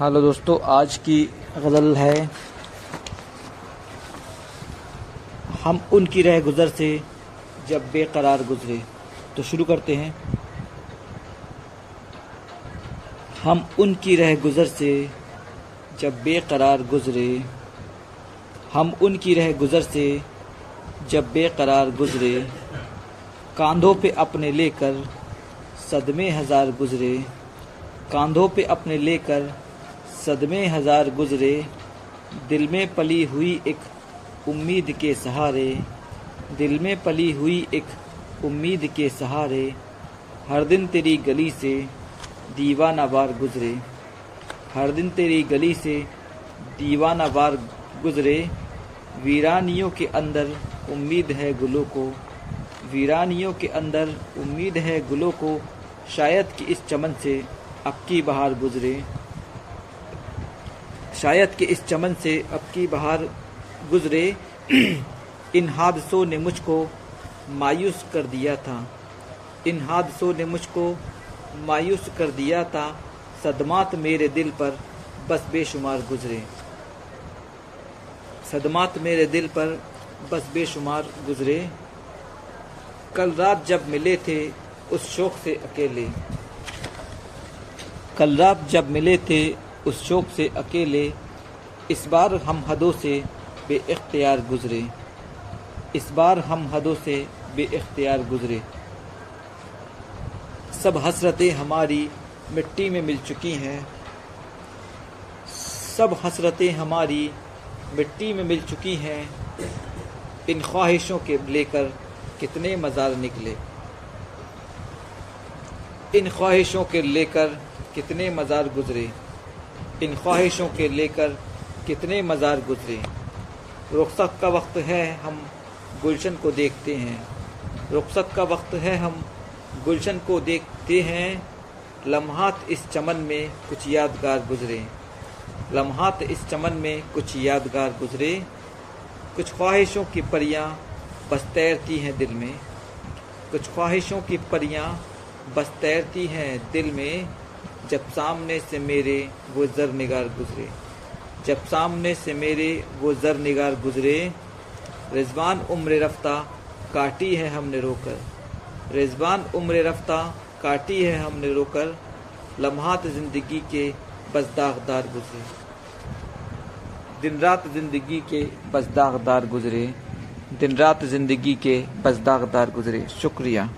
Hello दोस्तों, आज की गज़ल है हम उनकी रह गुज़र से जब बेकरार गुज़रे। तो शुरू करते हैं। हम उनकी रह गुज़र से जब बेकरार गुज़रे, हम उनकी रह गुज़र से जब बेकरार गुज़रे, कांधों पे अपने लेकर सदमे हज़ार गुज़रे, कांधों पे अपने लेकर सदमे हज़ार गुज़रे, दिल में पली हुई एक उम्मीद के सहारे, दिल में पली हुई एक उम्मीद के सहारे, हर दिन तेरी गली से दीवाना वार गुज़रे, हर दिन तेरी गली से दीवाना वार गुज़रे, वीरानियों के अंदर उम्मीद है गुलों को, वीरानियों के अंदर उम्मीद है गुलों को, शायद कि इस चमन से अब की बहार गुज़रे, शायद कि इस चमन से अब की बहार गुज़रे, इन हादसों ने मुझको मायूस कर दिया था, इन हादसों ने मुझको मायूस कर दिया था, सदमात मेरे दिल पर बस बेशुमार गुज़रे, सदमात मेरे दिल पर बस बेशुमार गुज़रे, कल रात जब मिले थे उस शौक़ से अकेले, कल रात जब मिले थे उस शौक़ से अकेले, इस बार हम हदों से बेइख्तियार गुज़रे, इस बार हम हदों से बेइख्तियार गुज़रे, सब हसरतें हमारी मिट्टी में मिल चुकी हैं, सब हसरतें हमारी मिट्टी में मिल चुकी हैं, इन ख्वाहिशों के लेकर कितने मज़ार निकले, इन ख्वाहिशों के लेकर कितने मज़ार गुज़रे, इन ख्वाहिशों के लेकर कितने मज़ार गुज़रे, रुखसत का वक्त है हम गुलशन को देखते हैं, रुखसत का वक्त है हम गुलशन को देखते हैं, लम्हात इस चमन में कुछ यादगार गुज़रे, लम्हात इस चमन में कुछ यादगार गुज़रे, कुछ ख्वाहिशों की परियां बस तैरती हैं दिल में, कुछ ख्वाहिशों की परियां बस तैरती हैं दिल में, जब सामने से मेरे वो ज़र निगार गुज़रे, जब सामने से मेरे वो ज़र निगार गुज़रे, रिजवान उम्र रफ्ता काटी है हमने रोकर, रिजवान उम्र रफ्ता काटी है हमने रोकर, लम्हात ज़िंदगी के बस दागदार गुज़रे, दिन रात ज़िंदगी के बस दागदार गुज़रे, दिन रात ज़िंदगी के बस दागदार गुज़रे। शुक्रिया।